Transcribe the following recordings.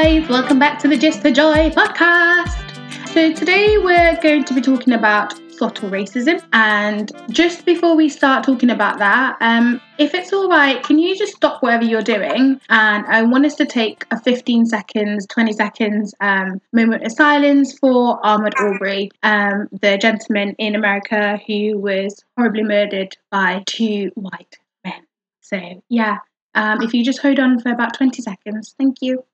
guys, welcome back to the Gist for Joy podcast. So today we're going to be talking about subtle racism, and just before we start talking about that, if it's all right, can you just stop whatever you're doing, and I want us to take a 20 seconds moment of silence for Ahmaud Arbery, the gentleman in America who was horribly murdered by two white men. So yeah, if you just hold on for about 20 seconds. Thank you.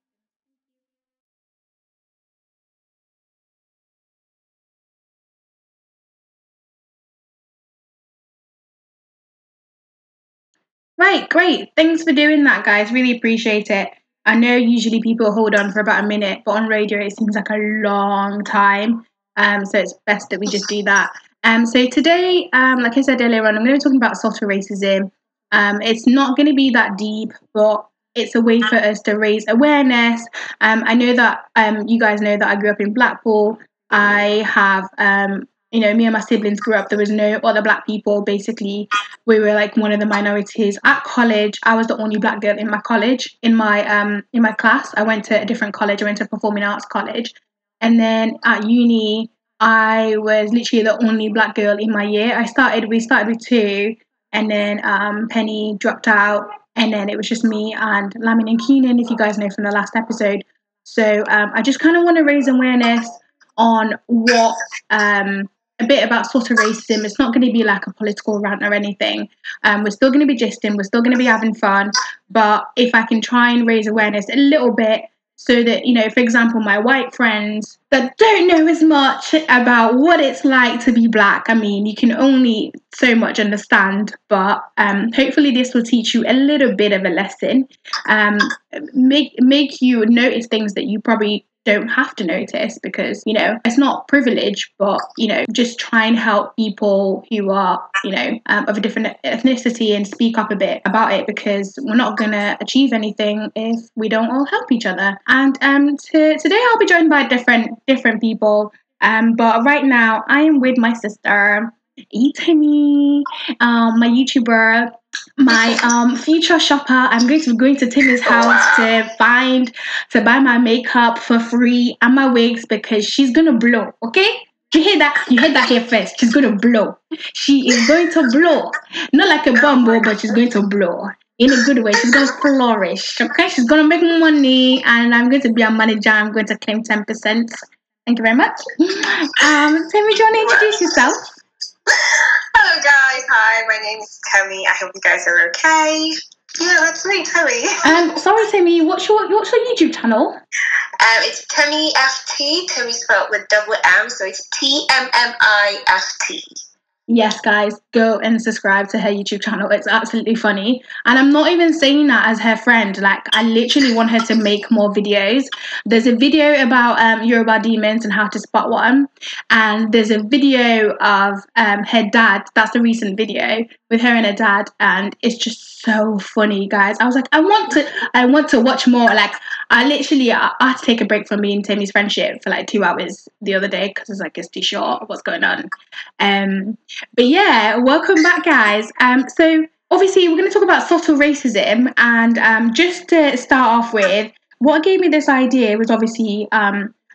Right, great. Thanks for doing that, guys. Really appreciate it. I know usually people hold on for about a minute, but on radio it seems like a long time. So it's best that we just do that. So today, like I said earlier on, I'm going to be talking about subtle racism. It's not going to be that deep, but it's a way for us to raise awareness. I know that you guys know that I grew up in Blackpool. I have... you know, me and my siblings grew up, there was no other black people. Basically, we were like one of the minorities at college. I was the only black girl in my college, in my class. I went to a different college. I went to a performing arts college. And then at uni, I was literally the only black girl in my year. We started with two, and then Penny dropped out, and then it was just me and Lamin and Keenan, if you guys know from the last episode. So I just kind of want to raise awareness on what... a bit about subtle racism. It's not going to be like a political rant or anything. We're still going to be gisting, we're still going to be having fun, but if I can try and raise awareness a little bit so that, you know, for example, my white friends that don't know as much about what it's like to be black, I mean, you can only so much understand, but hopefully this will teach you a little bit of a lesson, make you notice things that you probably don't have to notice, because, you know, it's not privilege, but, you know, just try and help people who are, you know, of a different ethnicity, and speak up a bit about it, because we're not gonna achieve anything if we don't all help each other. And today I'll be joined by different people, but right now I am with my sister Etne, my YouTuber, my future shopper. I'm going to be going to Timmy's house to buy my makeup for free and my wigs, because she's gonna blow. Okay, you hear that here first. She's gonna blow. She is going to blow, not like a bumble, but she's going to blow in a good way. She's gonna flourish. Okay, she's gonna make money, and I'm going to be a manager. I'm going to claim 10%. Thank you very much. Timmy, do you want to introduce yourself? Hello guys, hi, my name is Timmy. I hope you guys are okay. Yeah, that's me, Timmy. Sorry Timmy, what's your YouTube channel? It's TemmiFT, Timmy spelled with double M, so it's TMMIFT. Yes guys, go and subscribe to her YouTube channel, it's absolutely funny. And I'm not even saying that as her friend, like I literally want her to make more videos. There's a video about Yoruba demons and how to spot one, and there's a video of her dad, that's a recent video with her and her dad, and it's just so funny guys. I was like, I want to watch more. Like I had to take a break from me and Timmy's friendship for like 2 hours the other day, because it's like, it's too short, what's going on. But yeah, welcome back guys. So obviously we're going to talk about subtle racism, and just to start off with, what gave me this idea was obviously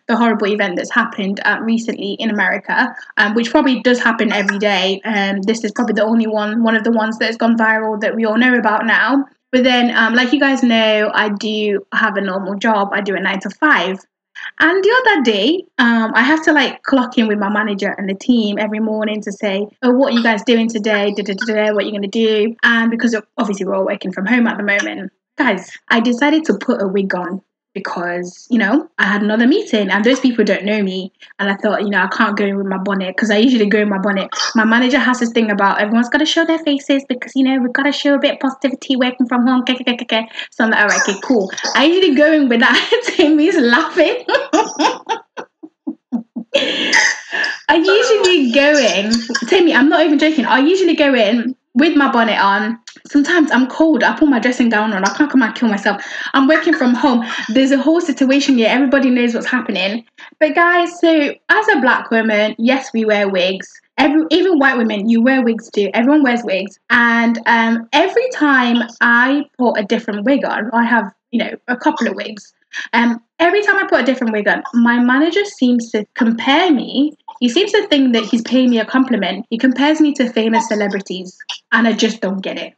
the horrible event that's happened recently in America, which probably does happen every day. This is probably the only one of the ones that has gone viral that we all know about now. But then, like you guys know, I do have a normal job. I do a 9 to 5. And the other day, I have to like clock in with my manager and the team every morning to say, oh, what are you guys doing today? What are you going to do? And because obviously we're all working from home at the moment, guys, I decided to put a wig on, because, you know, I had another meeting and those people don't know me. And I thought, you know, I can't go in with my bonnet, because I usually go in my bonnet. My manager has this thing about everyone's got to show their faces, because, you know, we've got to show a bit of positivity working from home. So I'm like, all right, okay, cool. I usually go in with that. Timmy's laughing. I usually go in, Timmy, I'm not even joking. I usually go in with my bonnet on. Sometimes I'm cold, I put my dressing gown on, I can't come and kill myself. I'm working from home, there's a whole situation here, everybody knows what's happening. But guys, so as a black woman, yes, we wear wigs. Even white women, you wear wigs too, everyone wears wigs. And every time I put a different wig on, I have, you know, a couple of wigs, Every time I put a different wig on, my manager seems to compare me. He seems to think that he's paying me a compliment. He compares me to famous celebrities, and I just don't get it.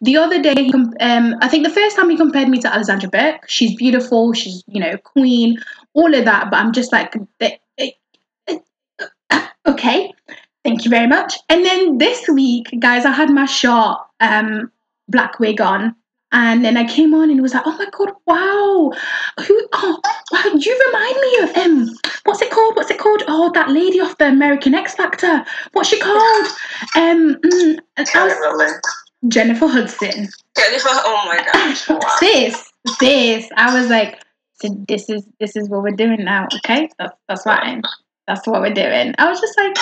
The other day, I think the first time he compared me to Alexandra Burke. She's beautiful. She's, you know, queen, all of that. But I'm just like, okay, thank you very much. And then this week, guys, I had my short black wig on. And then I came on and it was like, oh my God, wow. Wow, you remind me of what's it called? Oh, that lady off the American X Factor. What's she called? Jennifer Hudson. Jennifer, oh my gosh. Wow. Sis. I was like, this is what we're doing now, okay? That's fine. That's what we're doing. I was just like,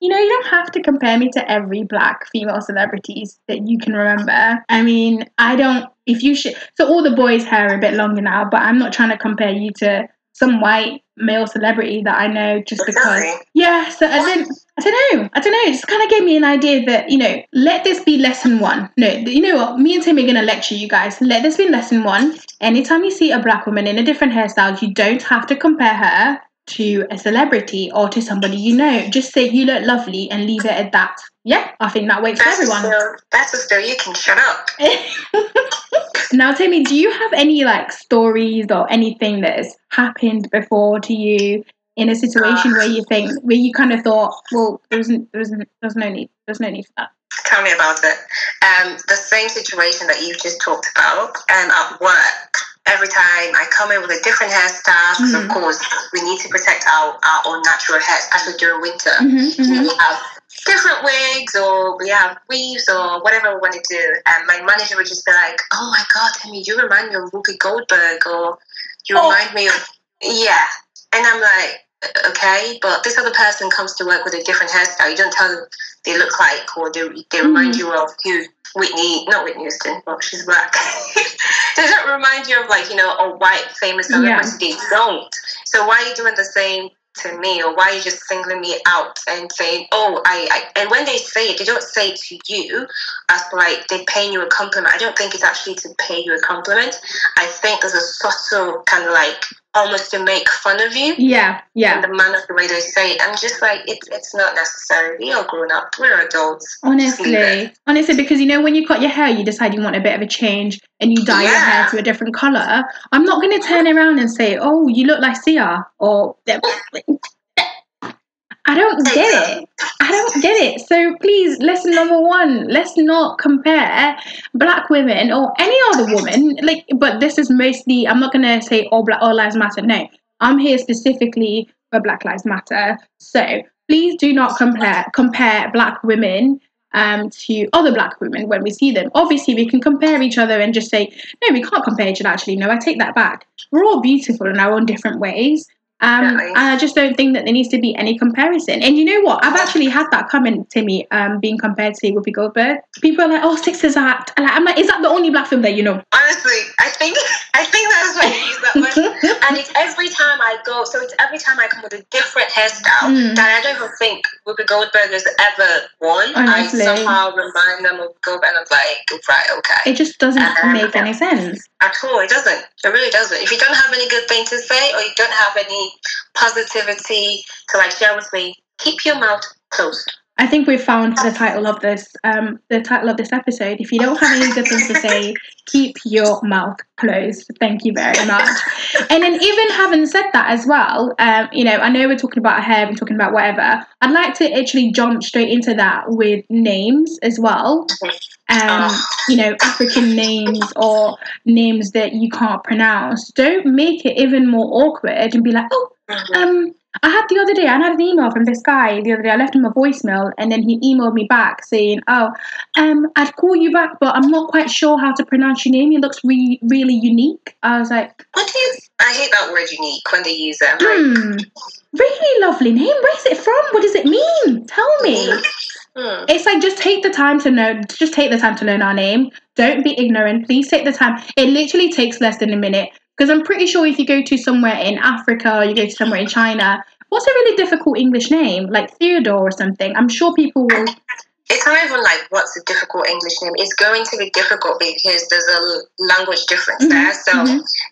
you know, you don't have to compare me to every black female celebrities that you can remember. I mean, so all the boys' hair are a bit longer now, but I'm not trying to compare you to some white male celebrity that I know just because. Yeah, so I don't know. It just kind of gave me an idea that, you know, let this be lesson one. No, you know what? Me and Tim are going to lecture you guys. Let this be lesson one. Anytime you see a black woman in a different hairstyle, you don't have to compare her to a celebrity or to somebody you know. Just say, you look lovely, and leave it at that. Yeah, I think that works for everyone. That's as though you can shut up. Now, Timmy, do you have any like stories or anything that has happened before to you in a situation where you kind of thought, well, there's no need for that? Tell me about it. The same situation that you've just talked about, at work. Every time I come in with a different hairstyle, because of course we need to protect our own natural hair, especially during winter. We have different wigs, or we have weaves, or whatever we want to do. And my manager would just be like, "Oh my God, Timmy, you remind me of Whoopi Goldberg, or you remind me of yeah." And I'm like, okay, but this other person comes to work with a different hairstyle. You don't tell them they look like, or they remind you of you. Not Whitney Houston, but she's black. They don't remind you of, like, you know, a white famous celebrity. Yeah. They don't. So why are you doing the same to me, or why are you just singling me out and saying, oh, I and when they say it, they don't say it to you as like they're paying you a compliment. I don't think it's actually to pay you a compliment. I think there's a subtle kind of like almost to make fun of you. Yeah, yeah. And the manner of the way they say it. I'm just like, it's not necessary. We are grown up. We're adults. Honestly, because, you know, when you cut your hair, you decide you want a bit of a change and you dye your hair to a different colour. I'm not going to turn around and say, oh, you look like Sia. Or I don't get it. So please, lesson number one, let's not compare black women or any other woman. Like, but this is mostly, I'm not going to say all lives matter. No, I'm here specifically for Black Lives Matter. So please do not compare black women to other black women when we see them. Obviously, we can compare each other and just say, no, we can't compare each other, actually. No, I take that back. We're all beautiful in our own different ways. And I just don't think that there needs to be any comparison. And you know what? I've actually had that comment, Timmy, being compared to Whoopi Goldberg. People are like, oh, Sixers Act. And I'm like, is that the only black film that you know? Honestly, I think that's why I use that one. And it's every time I go, so it's every time I come with a different hairstyle that I don't even think Whoopi Goldberg has ever worn. Honestly. I somehow remind them of Goldberg and I'm like, right, okay. It just doesn't make any sense. At all, it doesn't. It really doesn't. If you don't have any good thing to say, or you don't have any positivity to like share with me, keep your mouth closed. I think we found the title of this episode. If you don't have any good things to say, keep your mouth closed. Thank you very much. And then, even having said that as well, you know, I know we're talking about hair, we're talking about whatever. I'd like to actually jump straight into that with names as well. You know, African names or names that you can't pronounce. Don't make it even more awkward and be like, I had an email from this guy the other day. I left him a voicemail and then he emailed me back saying, I'd call you back, but I'm not quite sure how to pronounce your name. It looks really, really unique. I was like, I hate that word unique when they use it. Really lovely name. Where is it from? What does it mean? Tell me. It's like, just take the time to learn our name. Don't be ignorant. Please take the time. It literally takes less than a minute. Because I'm pretty sure if you go to somewhere in Africa or you go to somewhere in China, what's a really difficult English name? Like Theodore or something. I'm sure people will... it's not even like what's a difficult English name. It's going to be difficult because there's a language difference there. So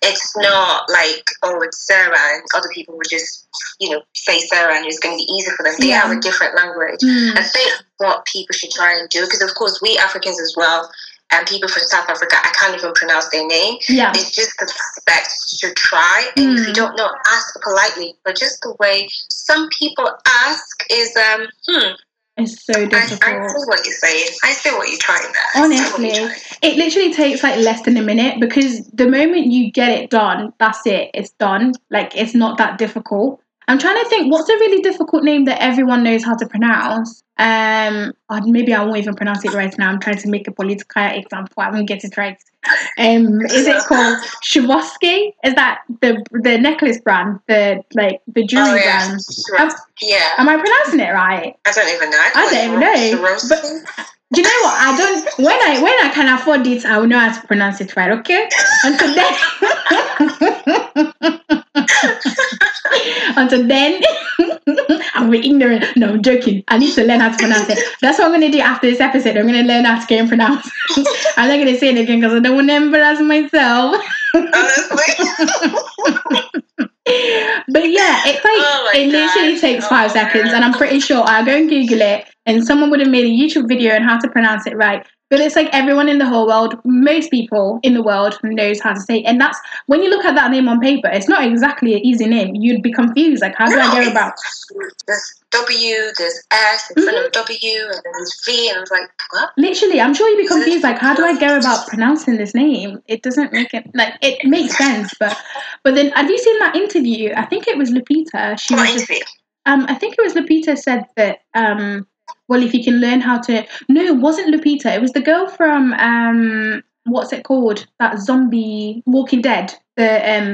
it's not like, oh, it's Sarah, and other people would just, you know, say Sarah and it's going to be easy for them. They have a different language. I think what people should try and do, because of course we Africans as well, and people from South Africa, I can't even pronounce their name. Yeah. It's just the fact to try. And if you don't know, ask politely. But just the way some people ask is, it's so difficult. I see what you're saying. I see what you're trying there. Honestly, it literally takes like less than a minute, because the moment you get it done, that's it. It's done. Like, it's not that difficult. I'm trying to think, what's a really difficult name that everyone knows how to pronounce? Maybe I won't even pronounce it right now. I'm trying to make a political example. I won't get it right. Is it called Swarovski? Is that the necklace brand, the jewelry brand? Am I pronouncing it right? I don't even know. I don't even know. But do you know what? I don't. When I can afford it, I will know how to pronounce it right. Okay. Until then. Until then, I'll be ignorant. No, I'm joking. I need to learn how to pronounce it. That's what I'm going to do after this episode. I'm going to learn how to go and pronounce it. I'm not going to say it again because I don't want to embarrass myself. But yeah, it's like, literally takes 5 seconds, and I'm pretty sure I'll go and Google it, and someone would have made a YouTube video on how to pronounce it right. But it's like everyone in the whole world, most people in the world knows how to say it. And that's, when you look at that name on paper, it's not exactly an easy name. You'd be confused. Like, how do I go about? There's W, there's S, instead of W, and then there's V, and I was like, what? Literally, I'm sure you'd be confused. Like, how do I go about pronouncing this name? It doesn't make it, like, it makes sense. But then, have you seen that interview? I think it was Lupita. I think it was Lupita said that, well, if you can learn how to... No, it wasn't Lupita. It was the girl from, what's it called? That zombie Walking Dead. The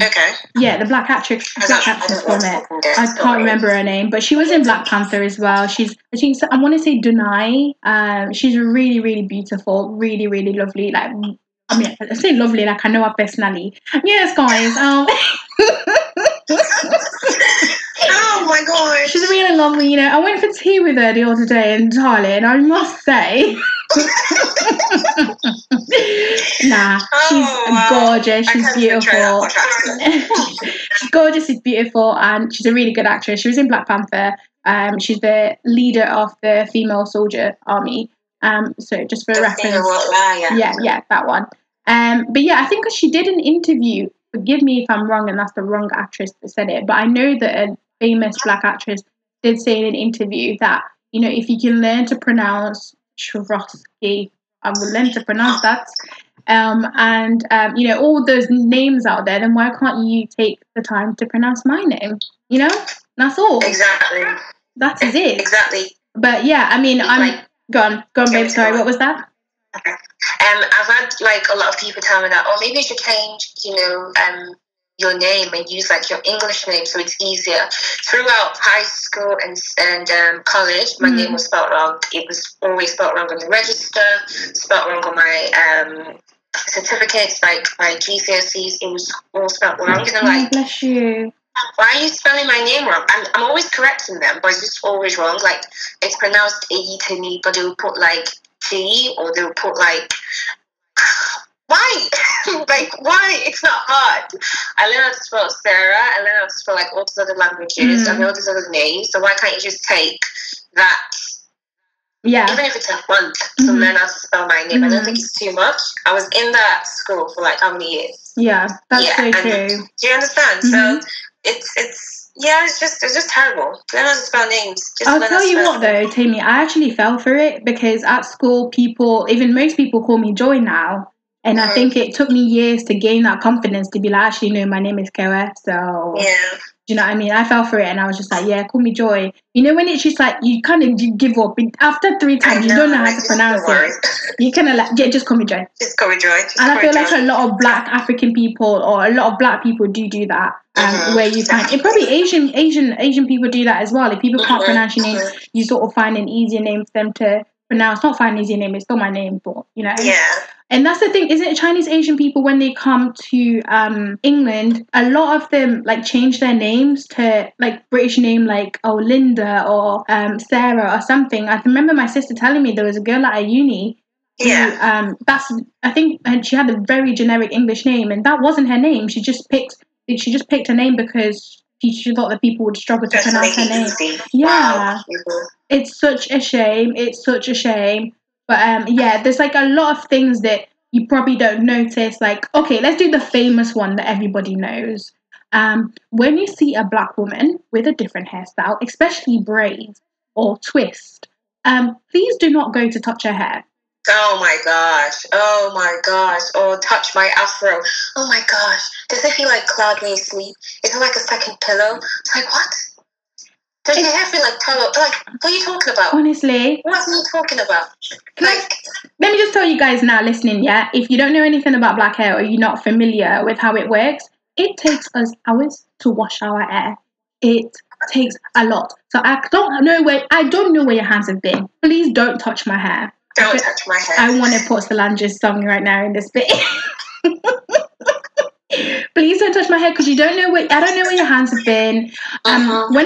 black actress from it. I can't remember her name, but she was in Black Panther as well. She's, I want to say Dunai. She's really, really beautiful. Really, really lovely. Like, I mean, I say lovely, like I know her personally. Yes, guys. Oh my gosh. She's really lovely, you know. I went for tea with her the other day in Thailand, and I must say. Gorgeous. She's beautiful. She's gorgeous, she's beautiful, and she's a really good actress. She was in Black Panther. She's the leader of the female soldier army. So just for reference. Yeah, that one. But yeah, I think she did an interview. Forgive me if I'm wrong, and that's the wrong actress that said it, but I know that a famous black actress did say in an interview that, you know, if you can learn to pronounce Swarovski, I will learn to pronounce that. You know, all those names out there, then why can't you take the time to pronounce my name? You know, that's all. Exactly. That is it. Exactly. But yeah, I mean, go on, babe. Sorry, what was that? Okay. I've had like a lot of people tell me that, oh, maybe you should change, you know, your name and use like your English name so it's easier. Throughout high school and college, my name was spelled wrong. It was always spelled wrong on the register, spelled wrong on my certificates, like my GCSEs. It was all spelled wrong, and I'm like, bless you. Why are you spelling my name wrong? I'm always correcting them, but it's just always wrong. Like, it's pronounced Ade to me, but they'll put like T, or they'll put like, why? Like, why? It's not hard. I learned how to spell Sarah. I learned how to spell like all these other languages and all these other names. So why can't you just take that? Yeah. Even if it's a month to learn how to spell my name, I don't think it's too much. I was in that school for like how many years? Yeah, so true. Do you understand? So it's just terrible. Learn how to spell names. I'll tell you what though, Tammy, I actually fell for it, because at school most people call me Joy now. And I think it took me years to gain that confidence to be like, actually, no, my name is Kewa. So, do you know what I mean? I fell for it, and I was just like, yeah, call me Joy. You know, when it's just like, you kind of give up. After 3 times, you don't know how to pronounce it. You kind of like, yeah, just call me Joy. Just call me Joy. And I feel like a lot of black African people, or a lot of black people do that. Where you find it, probably Asian people do that as well. If people can't pronounce your name, you sort of find an easier name for them to pronounce, not Chinese name, it's still my name, but, you know. Yeah. And that's the thing, isn't it? Chinese Asian people, when they come to England, a lot of them like change their names to like British name, like Linda or Sarah or something. I remember my sister telling me there was a girl at a uni. Yeah. Who, I think she had a very generic English name, and that wasn't her name. She just picked a name because she thought that people would struggle to pronounce her name. Yeah. Wow. It's such a shame. It's such a shame. But yeah, there's like a lot of things that you probably don't notice. Like, okay, let's do the famous one that everybody knows. When you see a black woman with a different hairstyle, especially braids or twist, please do not go to touch her hair. Oh my gosh. Oh, touch my afro. Oh my gosh. Does it feel like cloud when you sleep? Is it like a second pillow? It's like, what? Does your hair feel like pillow? Like, what are you talking about? Honestly. What are you talking about? Like, let me just tell you guys now listening, yeah? If you don't know anything about black hair or you're not familiar with how it works, it takes us hours to wash our hair. It takes a lot. So I don't know where your hands have been. Please don't touch my hair. Don't touch my hair. I want to put Solange's song right now in this bit. Please don't touch my hair, because I don't know where your hands have been. When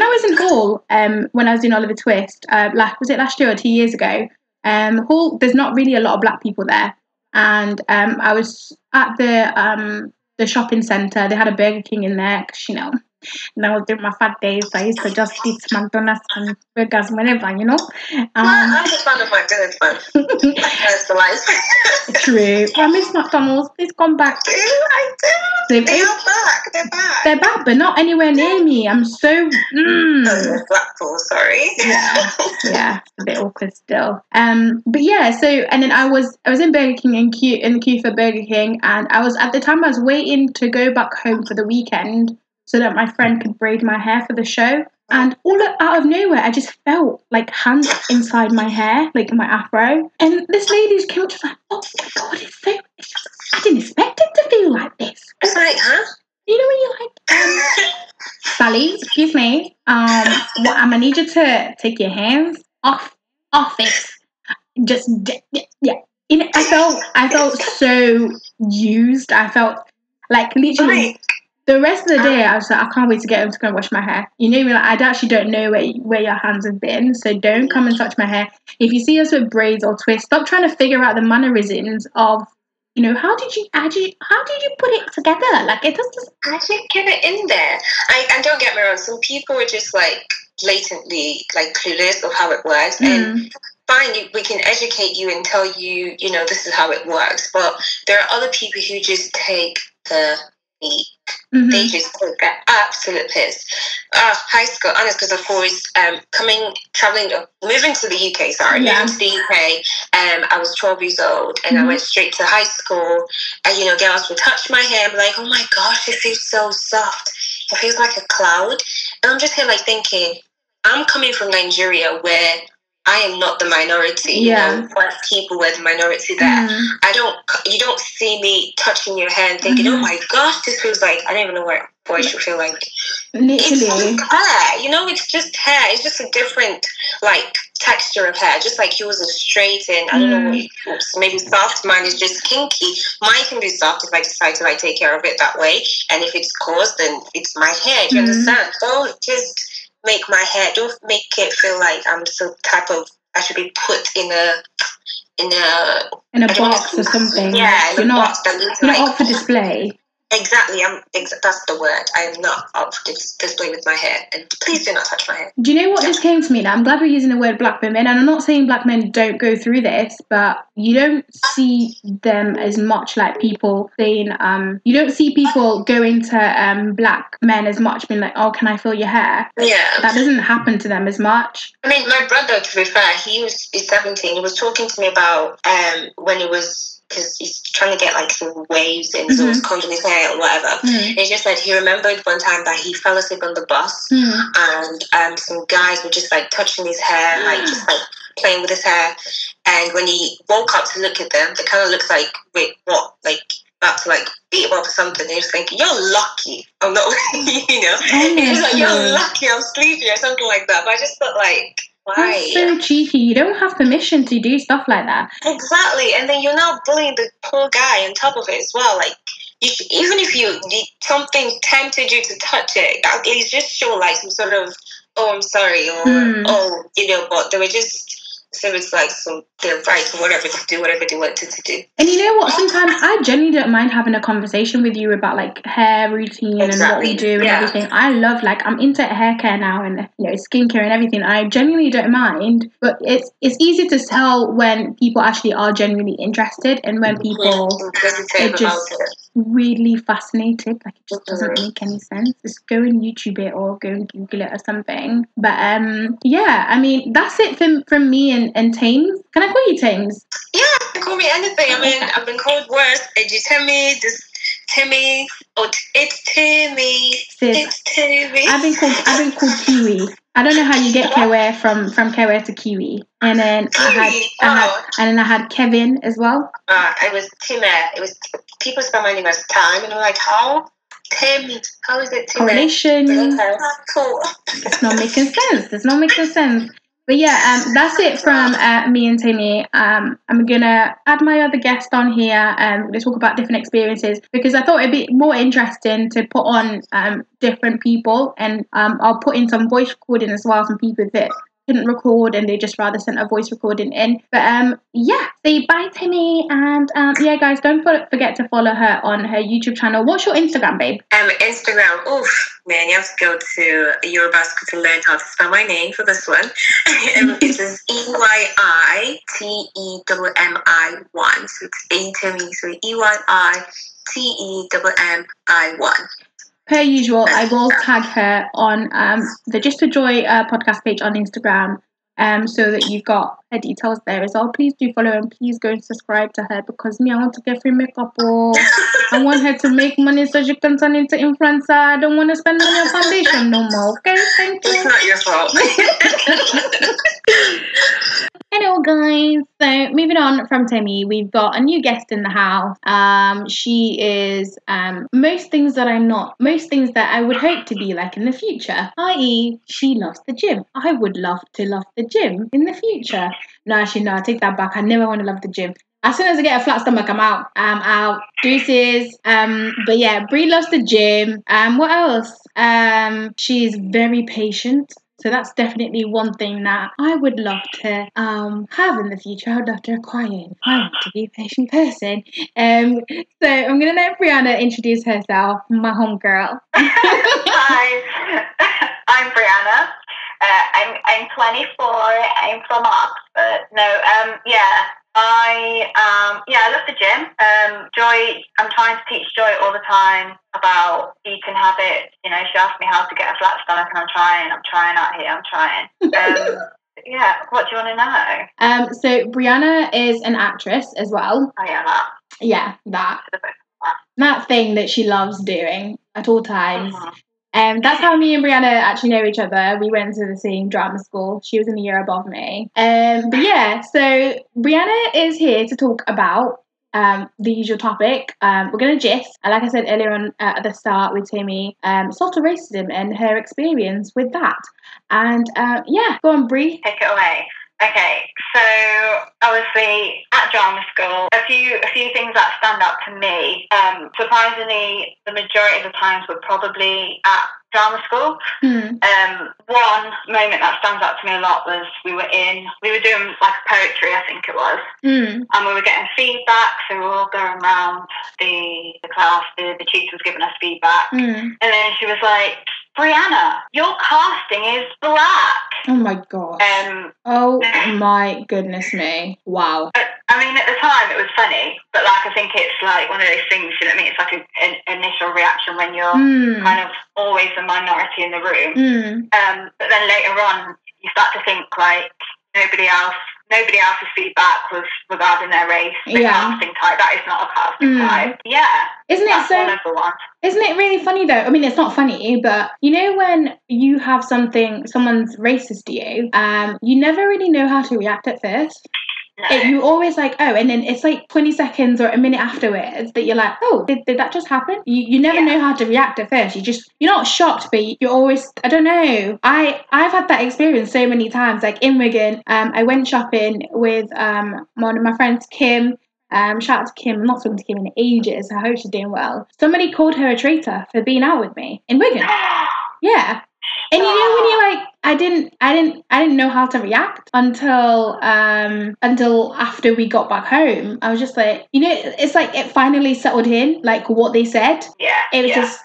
I was in Hull, when I was doing Oliver Twist, was it last year or 2 years ago? Hull, there's not really a lot of black people there, and I was at the shopping centre. They had a Burger King in there, because you know. And I was doing my fat days, I used to just eat McDonald's and burgers whenever, you know. I'm just fond of McDonald's, man. That's the life. True. I miss McDonald's. Please come back. I do. They're back. They're back, but not anywhere near me. I'm so... Oh, Blackpool, sorry. Yeah, it's a bit awkward still. But yeah, so, and then I was in Burger King in the queue for Burger King, and at the time I was waiting to go back home for the weekend, so that my friend could braid my hair for the show. And out of nowhere, I just felt like hands inside my hair, like my afro. And this lady just came up, just like, oh my God, I didn't expect it to feel like this. It's like, huh? You know when you're like, Sally, excuse me, I'm going to need you to take your hands off it. Just, yeah. You know, I felt so used. I felt like literally... Right. The rest of the day, I was like, I can't wait to get home to go and wash my hair. You know, like, I actually don't know where your hands have been, so don't come and touch my hair. If you see us with braids or twists, stop trying to figure out the mannerisms of, you know, how did you put it together? Like, it doesn't. How did you get it in there? And don't get me wrong, some people are just like blatantly like clueless of how it works, and fine, we can educate you and tell you, you know, this is how it works. But there are other people who just take the meat. Mm-hmm. They just took an absolute piss. High school, honest, because of course, moving to the UK, I was 12 years old, and I went straight to high school, and, you know, girls would touch my hair, I'm like, oh my gosh, it feels so soft, it feels like a cloud, and I'm just here, like, thinking, I'm coming from Nigeria, where I am not the minority, you know, black people were the minority there. Mm. You don't see me touching your hair and thinking, oh my gosh, this feels like, I don't even know what it should feel like. Literally. It's hair, you know, it's just hair. It's just a different, like, texture of hair. Just like yours is straight and, I don't know what it is, maybe soft, mine is just kinky. Mine can be soft if I decide to, like, take care of it that way. And if it's coarse, then it's my hair, do you understand? Don't just... make my hair, don't make it feel like I'm some type of, I should be put in a box or something. Yeah, in a box that looks like... You're not up for display. Exactly, that's the word. I am not up for display with my hair. And please do not touch my hair. Do you know what just came to me now? I'm glad we're using the word black women, and I'm not saying black men don't go through this, but you don't see them as much, like people saying, you don't see people going to black men as much, being like, oh, can I feel your hair? Yeah. That doesn't happen to them as much. I mean, my brother, to be fair, he's 17, he was talking to me about when he was, because he's trying to get like some waves and so he's combing his hair or whatever. And he just said he remembered one time that he fell asleep on the bus and some guys were just like touching his hair, like just like playing with his hair. And when he woke up to look at them, they kind of looked like, wait, what? Like about to like beat him up or something. He was thinking, you're lucky. I'm not, you know. He was like, you're lucky, I'm sleepy or something like that. But I just felt like, Why? That's so cheeky. You don't have permission to do stuff like that. Exactly. And then you're now bullying the poor guy on top of it as well. Like, even if you something tempted you to touch it, at least just show like some sort of, oh, I'm sorry, or oh, you know, but they were just. So it's like, so they're right to whatever to do, whatever they wanted to do. And you know what? Sometimes I genuinely don't mind having a conversation with you about like hair routine and what we do and everything. I love, like, I'm into hair care now and, you know, skincare and everything. I genuinely don't mind, but it's easy to tell when people actually are genuinely interested and when people are just really fascinated. Like, it just doesn't make any sense. Just go and YouTube it or go and Google it or something. But yeah, I mean, that's it from me and Tames. Can I call you Tames? Yeah, you can call me anything. I mean, I've been called worse. Did you tell me this? Timmy, oh, it's Timmy. Sis, it's Timmy. I've been called Kiwi. I don't know how you get Kewe from Kewe to Kiwi. And then I had Kevin as well. It was Timmy. It was people spell my name as Time, and I'm like, how? Tim, how is it? Timmy? Correlation. It's not making sense. But yeah, that's it from me and Timmy. I'm going to add my other guest on here and talk about different experiences, because I thought it'd be more interesting to put on different people, and I'll put in some voice recording as well, some people that couldn't record and they just rather sent a voice recording in. But yeah, say bye Timmy, and yeah guys, don't forget to follow her on her YouTube channel. What's your Instagram, babe? Instagram, oof man, you have to go to Eurobasket to learn how to spell my name for this one. It is EYITEMMI1, so it's A Timmy, so EYITEMMI1. Per usual, I will tag her on the Just for Joy podcast page on Instagram, so that you've got her details there as well. Please do follow and please go and subscribe to her, because me, I want to get free makeup. Or I want her to make money so she can turn into influencer. I don't want to spend money on foundation no more. Okay, thank you. It's not your fault. Hello guys. So moving on from Timmy, we've got a new guest in the house. She is most things that I'm not, most things that I would hope to be like in the future, i.e. she loves the gym. I would love to love the gym in the future. No, actually, no, I take that back. I never want to love the gym. As soon as I get a flat stomach, I'm out. I'm out. Deuces. But yeah, Bree loves the gym. What else? She is very patient. So that's definitely one thing that I would love to have in the future. I would love to acquire it. I want to be a patient person. So I'm going to let Brianna introduce herself, my homegirl. Hi, I'm Brianna. I'm 24. I'm from Oxford. No, yeah. I love the gym. Joy, I'm trying to teach Joy all the time about eating habits. You know, she asked me how to get a flat stomach, and I'm trying out here. Yeah, what do you want to know? So Brianna is an actress as well. Oh yeah, that. Yeah, that. That thing that she loves doing at all times. Mm-hmm. That's how me and Brianna actually know each other. We went to the same drama school. She was in the year above me. But yeah, so Brianna is here to talk about the usual topic. We're going to gist. Like I said earlier on at the start with Timmy, sort of racism and her experience with that. And yeah, go on, Bri. Take it away. Okay, so obviously at drama school, a few things that stand out to me. Surprisingly, the majority of the times we're probably at drama school. One moment that stands out to me a lot was we were doing like poetry, I think it was, and we were getting feedback. So we were all going around the class. The teacher was giving us feedback, and then she was like, Brianna, your casting is black. Oh my god. Oh my goodness me. Wow. I mean, at the time it was funny, but like I think it's like one of those things, you know what I mean? It's like an initial reaction when you're kind of always the minority in the room. But then later on, you start to think like nobody else's feedback was regarding their race. Casting type, that is not a casting type. Yeah. Isn't it really funny though? I mean, it's not funny, but you know when you have someone's racist to you, you never really know how to react at first. You always like, oh, and then it's like 20 seconds or a minute afterwards that you're like, oh, did that just happen? You never know how to react at first. You're not shocked, but you're always, I don't know. I've had that experience so many times. Like in Wigan, I went shopping with one of my friends, Kim. Shout out to Kim. I'm not talking to Kim in ages. I hope she's doing well. Somebody called her a traitor for being out with me in Wigan. Yeah. And you know when you're like, I didn't know how to react until after we got back home. I was just like, you know, it's like it finally settled in, like what they said. Yeah. It was just.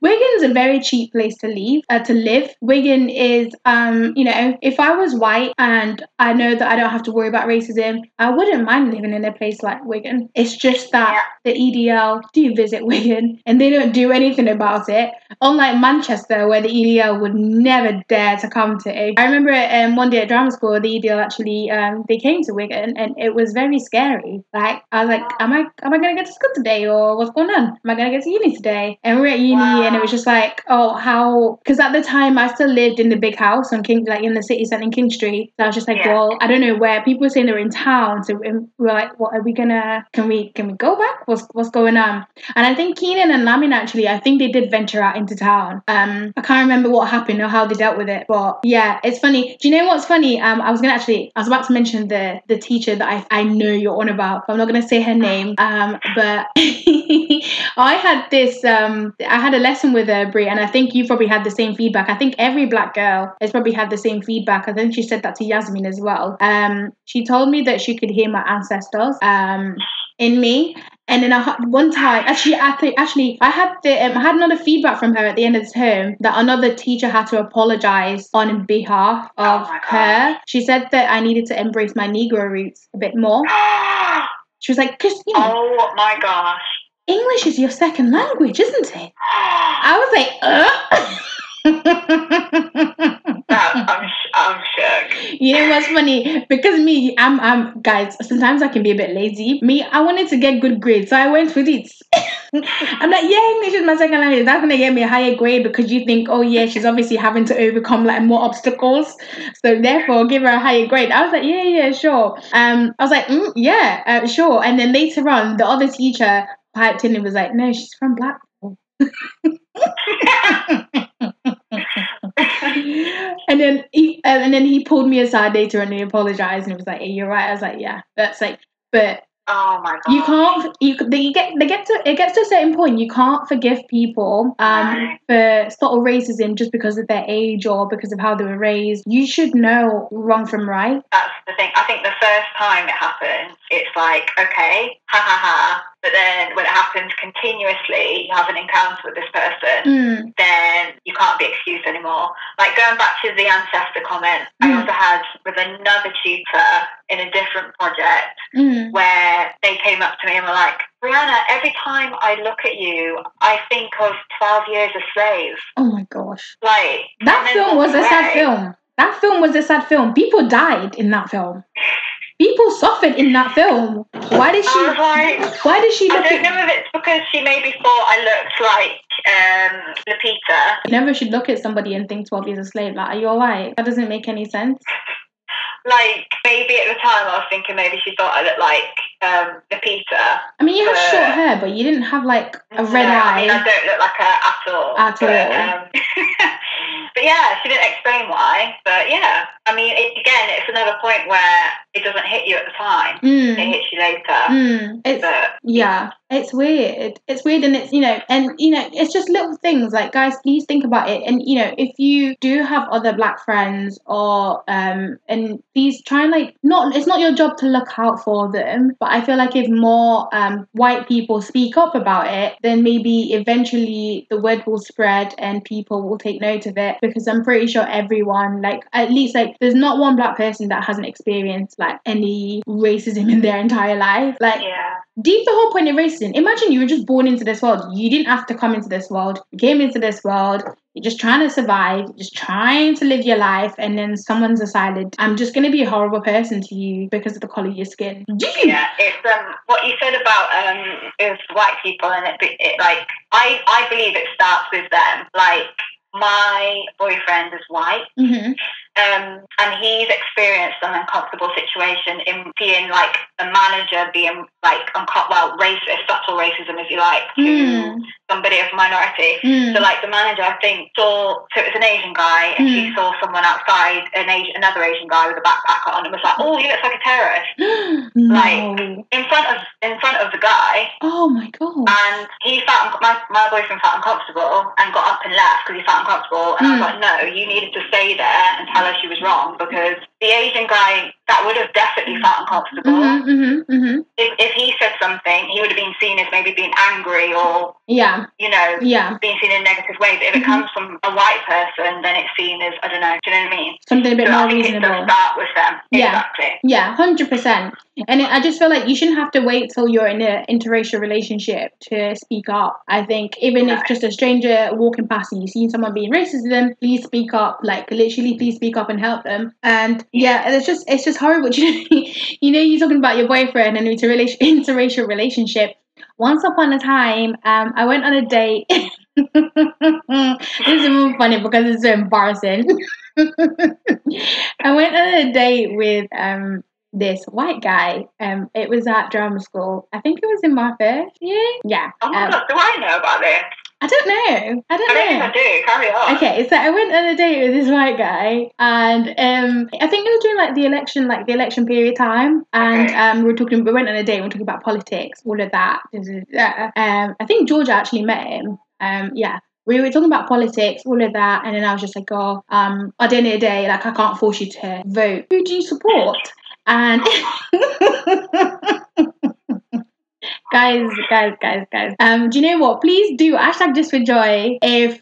Wigan's a very cheap place to live. Wigan is, you know, if I was white and I know that I don't have to worry about racism, I wouldn't mind living in a place like Wigan. It's just that the EDL do visit Wigan and they don't do anything about it. Unlike Manchester, where the EDL would never dare to come to. I remember one day at drama school, the EDL actually they came to Wigan, and it was very scary. Like I was like, am I gonna get to school today, or what's going on? Am I gonna get to uni today? And we're at uni, and it was just like, oh, how? Because at the time I still lived in the big house on King, like in the city centre in King Street. So I was just like, well, I don't know where. People were saying they were in town, so we're like, what are we gonna? Can we go back? What's going on? And I think Keenan and Lamin actually, I think they did venture out into town. I can't remember what happened or how they dealt with it. But yeah, it's funny. Do you know what's funny? I was about to mention the teacher that I know you're on about, but I'm not going to say her name. But I had a lesson with her, Brie, and I think you probably had the same feedback. I think every black girl has probably had the same feedback. I think she said that to Yasmin as well. She told me that she could hear my ancestors in me. And then I had another feedback from her at the end of the term that another teacher had to apologise on behalf of her. She said that I needed to embrace my Negro roots a bit more. She was like, Christina. Oh my gosh. English is your second language, isn't it? I was like, I'm shook. You know what's funny? Because me, I'm guys, sometimes I can be a bit lazy. Me, I wanted to get good grades, so I went with it. I'm like, yeah, English is my second language. That's going to get me a higher grade because you think, oh yeah, she's obviously having to overcome like more obstacles. So therefore, give her a higher grade. I was like, yeah, sure. I was like, sure. And then later on, the other teacher piped in and was like, no, she's from Blackpool. and then he pulled me aside later and he apologized and it was like, hey, you're right. I was like, yeah, that's like, but oh my God, it gets to a certain point. You can't forgive people for subtle racism just because of their age or because of how they were raised. You should know wrong from right. That's the thing. I think the first time it happens, it's like, okay, ha ha ha. But then when it happens continuously, you have an encounter with this person, then you can't be excused anymore. Like going back to the ancestor comment, I also had with another tutor in a different project where they came up to me and were like, Brianna, every time I look at you, I think of 12 Years a Slave. Oh my gosh. Like that film was a sad film. That film was a sad film. People died in that film. People suffered in that film. Why did she look I don't know if it's because she maybe thought I looked like Lupita. You never should look at somebody and think 12 Years a Slave. Like, are you alright? That doesn't make any sense. Like, maybe at the time I was thinking maybe she thought I looked like Lupita. I mean, you had short hair, but you didn't have, like, a red eye. I mean, I don't look like her at all. But yeah, she didn't explain why. But yeah, I mean, it's another point where it doesn't hit you at the time. It hits you later. It's weird. It's weird, and it's, you know, it's just little things. Like, guys, please think about it. And, you know, if you do have other black friends or, and please try and, like, it's not your job to look out for them. But I feel like if more white people speak up about it, then maybe eventually the word will spread and people will take note of it. Because I'm pretty sure everyone, like, at least, like, there's not one black person that hasn't experienced, like, any racism in their entire life. Like, deep the whole point of racism. Imagine you were just born into this world. You didn't have to come into this world. You came into this world. You're just trying to survive. You're just trying to live your life. And then someone's decided, I'm just going to be a horrible person to you because of the colour of your skin. Yeah, it's what you said about is white people. And it like, I believe it starts with them. Like, my boyfriend is white. Mm-hmm. And he's experienced an uncomfortable situation in being like a manager, being like racist, subtle racism, if you like, to somebody of minority. So like the manager, I think, so it was an Asian guy, and she saw someone outside, another Asian guy with a backpack on, and was like, "Oh, you look like a terrorist," no. Like in front of the guy. Oh my god! And he felt my boyfriend felt uncomfortable and got up and left because he felt uncomfortable, and I was like, "No, you needed to stay there and tell." She was wrong, because the Asian guy that would have definitely felt uncomfortable. If he said something, he would have been seen as maybe being angry or being seen in a negative way. But if it comes from a white person, then it's seen as, I don't know, do you know what I mean? Something a bit more reasonable. It does start with them. Yeah. Exactly. Yeah, 100%. And I just feel like you shouldn't have to wait till you're in an interracial relationship to speak up. I think even if just a stranger walking past and you've seen someone being racist to them, please speak up. Like, literally, please speak up and help them. And it's just horrible. You know, you're talking about your boyfriend and it's an interracial relationship. Once upon a time, I went on a date. This is more funny because it's so embarrassing. I went on a date with this white guy. It was at drama school. I think it was in my first year. Yeah. Oh my God, do I know about this? I don't know. I do. Carry on. Okay, so I went on a date with this white guy, and I think it was during the election period time, and we went on a date. We were talking about politics, all of that. I think Georgia actually met him. We were talking about politics, all of that, and then I was just like, "Oh, at the end of the day, like, I can't force you to vote. Who do you support?" And guys, do you know what? Please do #JustForJoy if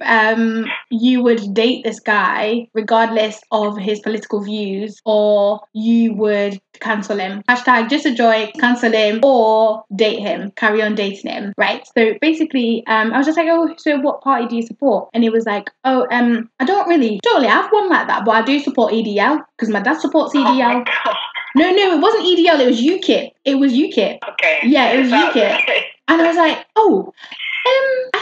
you would date this guy regardless of his political views, or you would cancel him. #JustForJoy, cancel him, or date him, carry on dating him, right? So basically, I was just like, "Oh, so what party do you support?" And he was like, "Oh, I don't really have one like that, but I do support EDL because my dad supports EDL." Oh my God. No, it wasn't EDL, it was UKIP. Okay. Yeah, it was UKIP. Okay. And I was like, "Oh, I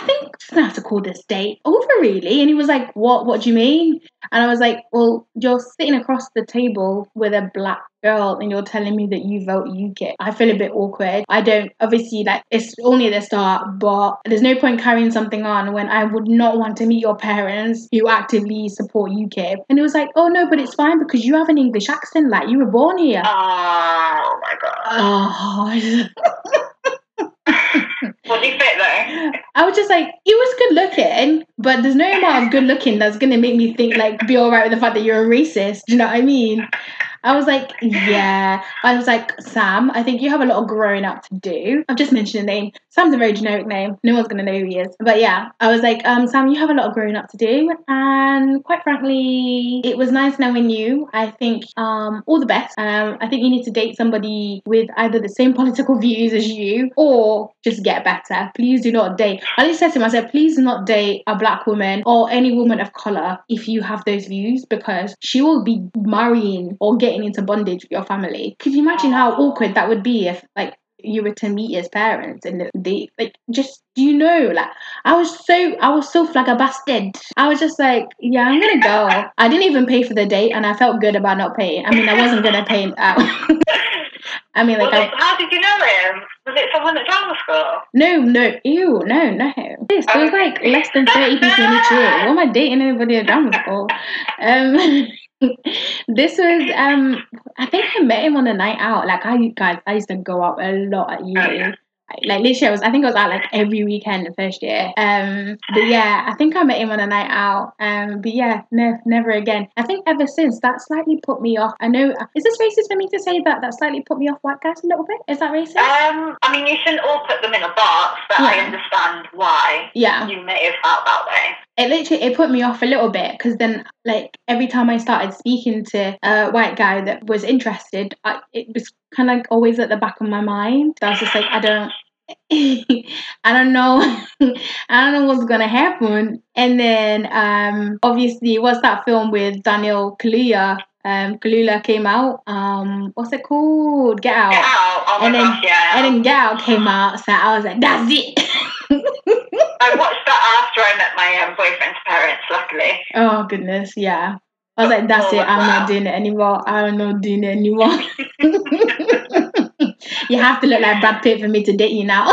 think I'm gonna have to call this date over, really." And he was like, What do you mean?" And I was like, "Well, you're sitting across the table with a black girl and you're telling me that you vote UKIP. I feel a bit awkward. I don't, obviously, like, it's only the start, but there's no point carrying something on when I would not want to meet your parents who actively support UKIP." And it was like, "Oh no, but it's fine because you have an English accent, like, you were born here." Oh my God. Oh. What do you think, though? I was just like, he was good looking, but there's no amount of good looking that's gonna make me think, like, be all right with the fact that you're a racist. Do you know what I mean? I was like, yeah. I was like, "Sam, I think you have a lot of growing up to do." I've just mentioned a name. Sam's a very generic name. No one's going to know who he is. But yeah, I was like, "Sam, you have a lot of growing up to do. And quite frankly, it was nice knowing you. I think all the best. I think you need to date somebody with either the same political views as you or just get better. Please do not date." I just said to him, I said, "Please do not date a black woman or any woman of colour if you have those views, because she will be marrying or getting into bondage with your family." Could you imagine how awkward that would be if, like, you were to meet his parents and they, like, just, you know, like, I was so flabbergasted. I was just like, "Yeah, I'm gonna go." I didn't even pay for the date, and I felt good about not paying. I mean, I wasn't gonna pay out. I mean, like, how did you know him? Was it someone at drama school? No. Ew, no. This, there was like less than 30 people in each year. Why am I dating anybody at drama school? This was, I think I met him on a night out. Like, I used to go out a lot at uni. Like, literally, I think I was out, like, every weekend the first year. But yeah, I think I met him on a night out. But yeah, no, never again. I think ever since, that slightly put me off. I know, is this racist for me to say that slightly put me off white guys a little bit? Is that racist? I mean, you shouldn't all put them in a box, but yeah. I understand why you may have felt that way. It literally, it put me off a little bit, because then, like, every time I started speaking to a white guy that was interested, it was kind of like always at the back of my mind. So I was just like, I don't know what's gonna happen. And then obviously, what's that film with Daniel Kaluuya? Kalula came out. What's it called? Get Out. Get Out. Oh my gosh, yeah. And then Get Out came out, so I was like, "That's it." I watched that after I met my boyfriend's parents, luckily. Oh goodness, yeah. I was like, that's it. I'm not doing it anymore. I'm not doing it anymore. You have to look like Brad Pitt for me to date you now.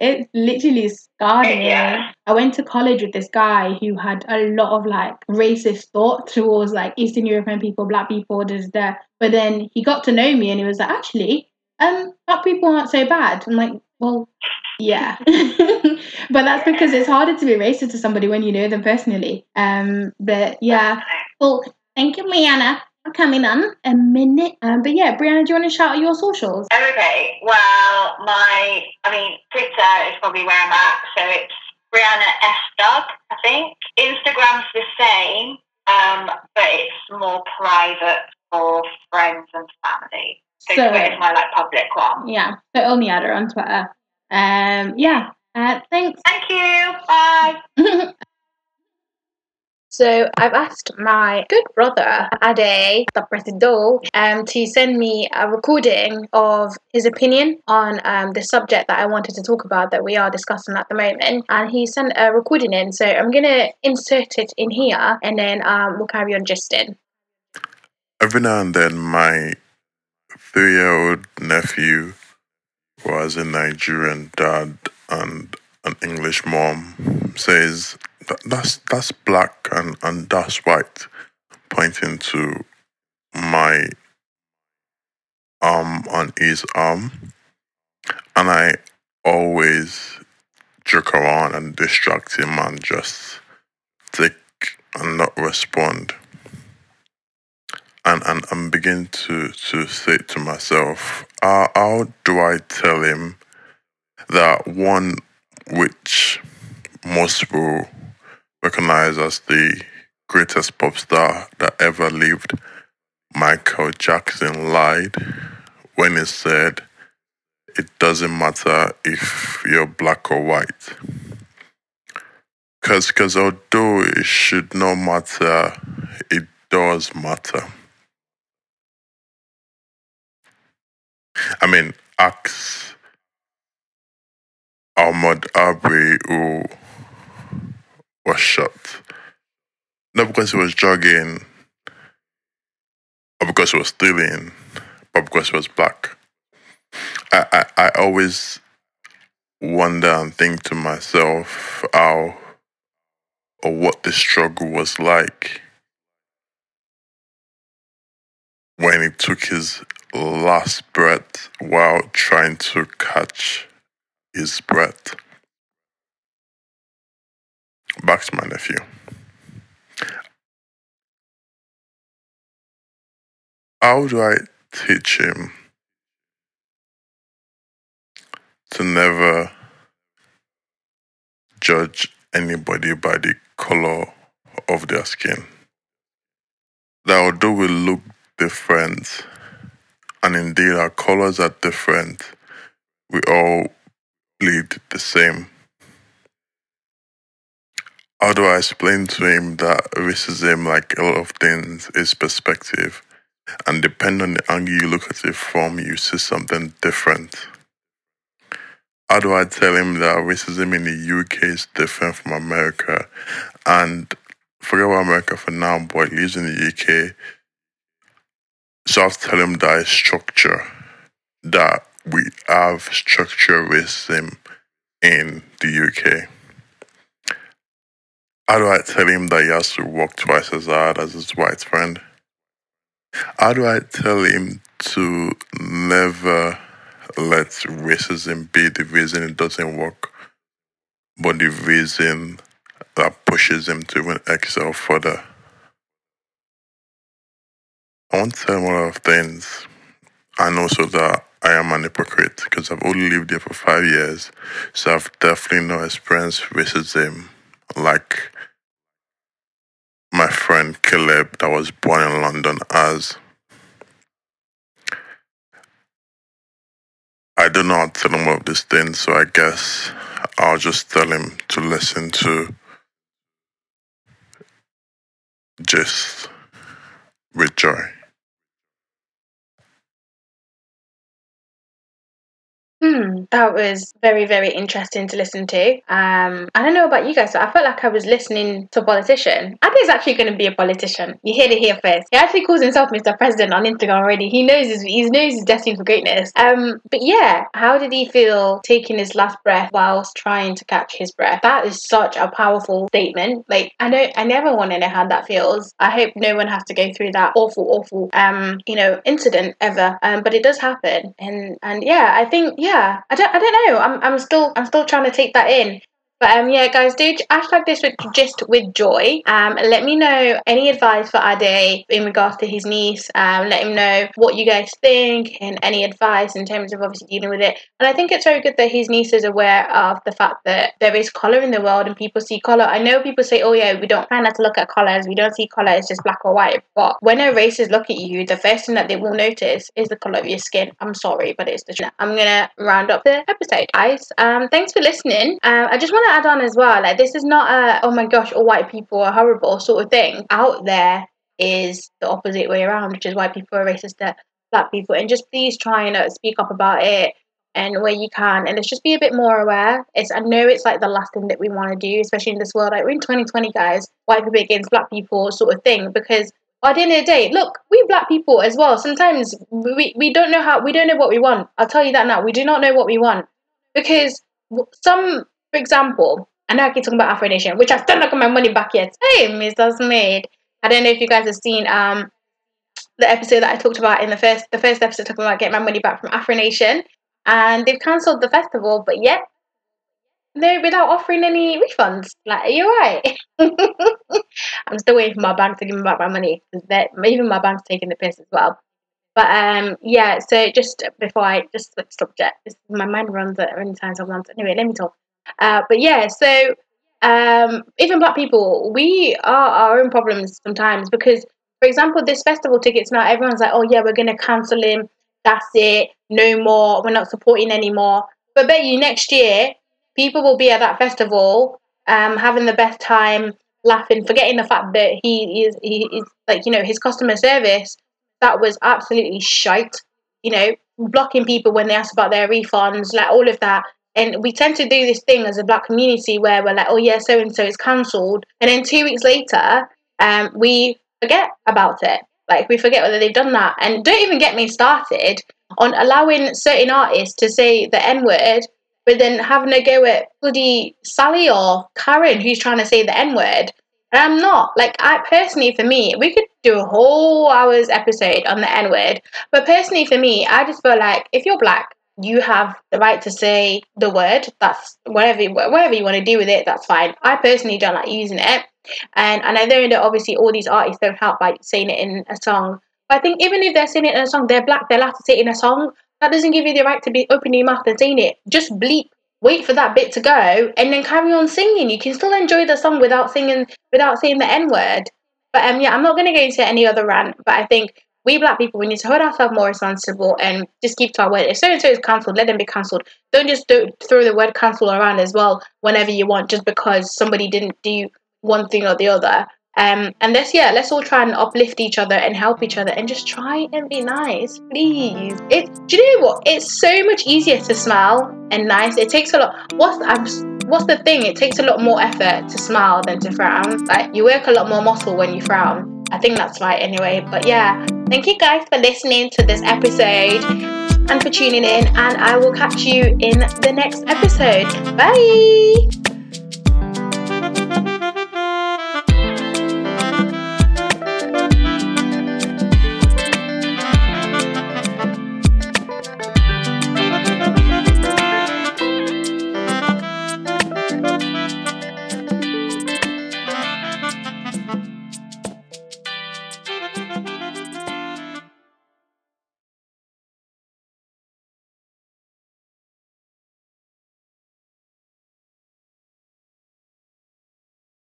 It literally scarred me. Yeah. I went to college with this guy who had a lot of like racist thought towards like Eastern European people, black people, but then he got to know me and he was like, actually, black people aren't so bad. I'm like, well, yeah. But that's because it's harder to be racist to somebody when you know them personally. But yeah. Well, thank you, Brianna, for coming on a minute. But yeah, Brianna, do you want to shout out your socials? Okay. Well, Twitter is probably where I'm at. So it's Brianna S dub, I think. Instagram's the same, but it's more private for friends and family. So Twitter's my public one. Yeah. So only add her on Twitter. Yeah. Thanks. Thank you. Bye. So I've asked my good brother, Ade, to send me a recording of his opinion on the subject that I wanted to talk about that we are discussing at the moment. And he sent a recording in, so I'm going to insert it in here and then we'll carry on gisting. Every now and then my 3-year-old nephew was a Nigerian dad and an English mom says... That's black and that's white, pointing to my arm on his arm. And I always joke around and distract him and just tick and not respond. And I'm beginning to say to myself, how do I tell him that one which most will recognized as the greatest pop star that ever lived, Michael Jackson, lied when he said, "It doesn't matter if you're black or white." Because although it should not matter, it does matter. Ask Ahmaud Arbery, who was shot, not because he was jogging or because he was stealing, but because he was black. I always wonder and think to myself how or what the struggle was like when he took his last breath while trying to catch his breath. Back to my nephew. How do I teach him to never judge anybody by the color of their skin? That although we look different, and indeed our colors are different, we all bleed the same. How do I explain to him that racism, like a lot of things, is perspective, and depending on the angle you look at it from, you see something different? How do I tell him that racism in the UK is different from America? And forget about America for now, boy, he lives in the UK. So I have to tell him that it's structure, that we have structural racism in the UK. How do I tell him that he has to work twice as hard as his white friend? How do I tell him to never let racism be the reason it doesn't work, but the reason that pushes him to even excel further? I want to tell him a lot of things, and also that I am an hypocrite because I've only lived here for 5 years, so I've definitely not experienced racism like my friend Caleb that was born in London as. I do not tell him of this thing, so I guess I'll just tell him to listen to Just with Joy. That was very, very interesting to listen to. I don't know about you guys, but I felt like I was listening to a politician. Ade is actually going to be a politician. You heard it here first. He actually calls himself Mr. President on Instagram already. He knows his destiny for greatness. But yeah, how did he feel taking his last breath whilst trying to catch his breath? That is such a powerful statement. Like, I never want to know how that feels. I hope no one has to go through that awful incident ever. But it does happen, and yeah, I think. Yeah, I don't know. I'm still trying to take that in. But yeah, guys, do hashtag this with just with joy. Let me know any advice for Ade in regards to his niece. Let him know what you guys think and any advice in terms of obviously dealing with it. And I think it's very good that his niece is aware of the fact that there is colour in the world and people see colour. I know people say, oh yeah, we don't try not to look at colours. We don't see colour. It's just black or white. But when a racist look at you, the first thing that they will notice is the colour of your skin. I'm sorry, but it's the truth. I'm gonna round up the episode, guys. Thanks for listening. I just want to add on as well, like, this is not a oh my gosh, all white people are horrible sort of thing. Out there is the opposite way around, which is why people are racist to black people. And just please try and speak up about it and where you can, and let's just be a bit more aware. I know it's like the last thing that we want to do, especially in this world, like we're in 2020, guys, white people against black people sort of thing, because at the end of the day, look, we black people as well, sometimes we don't know what we want. I'll tell you that now, we do not know what we want, because for example, I know I keep talking about AfroNation, which I still not got my money back yet. Hey, Mrs. Maid. I don't know if you guys have seen the episode that I talked about in the first episode, talking about getting my money back from AfroNation, and they've cancelled the festival, but yet no, without offering any refunds. Like, are you right? I'm still waiting for my bank to give me back my money, because even my bank's taking the piss as well. But yeah, so just before I just switch subject, my mind runs at many times I want. Anyway, let me talk. But yeah, so even black people, we are our own problems sometimes, because, for example, this festival tickets now, everyone's like, oh yeah, we're gonna cancel him, that's it, no more, we're not supporting anymore. But I bet you next year people will be at that festival having the best time, laughing, forgetting the fact that he is like, you know, his customer service, that was absolutely shite, you know, blocking people when they asked about their refunds, like all of that. And we tend to do this thing as a black community where we're like, oh yeah, so-and-so is cancelled. And then 2 weeks later, we forget about it. Like, we forget whether they've done that. And don't even get me started on allowing certain artists to say the N-word, but then having a go at bloody Sally or Karen who's trying to say the N-word. And I'm not. Like, personally, for me, we could do a whole hour's episode on the N-word. But personally, for me, I just feel like if you're black, you have the right to say the word. That's whatever you want to do with it, that's fine. I personally don't like using it. And I know that obviously all these artists don't help by saying it in a song. But I think even if they're saying it in a song, they're black, they're allowed to say it in a song. That doesn't give you the right to be opening your mouth and saying it. Just bleep. Wait for that bit to go and then carry on singing. You can still enjoy the song without saying the N-word. But yeah, I'm not going to go into any other rant, but I think we black people, we need to hold ourselves more responsible and just keep to our word. If so-and-so is cancelled, let them be cancelled. Don't just throw the word cancel around as well whenever you want, just because somebody didn't do one thing or the other. And let's all try and uplift each other and help each other and just try and be nice, please. Do you know what? It's so much easier to smile and nice. It takes a lot. What's the thing? It takes a lot more effort to smile than to frown. Like, you work a lot more muscle when you frown. I think that's right anyway. But yeah, thank you guys for listening to this episode and for tuning in, and I will catch you in the next episode. Bye!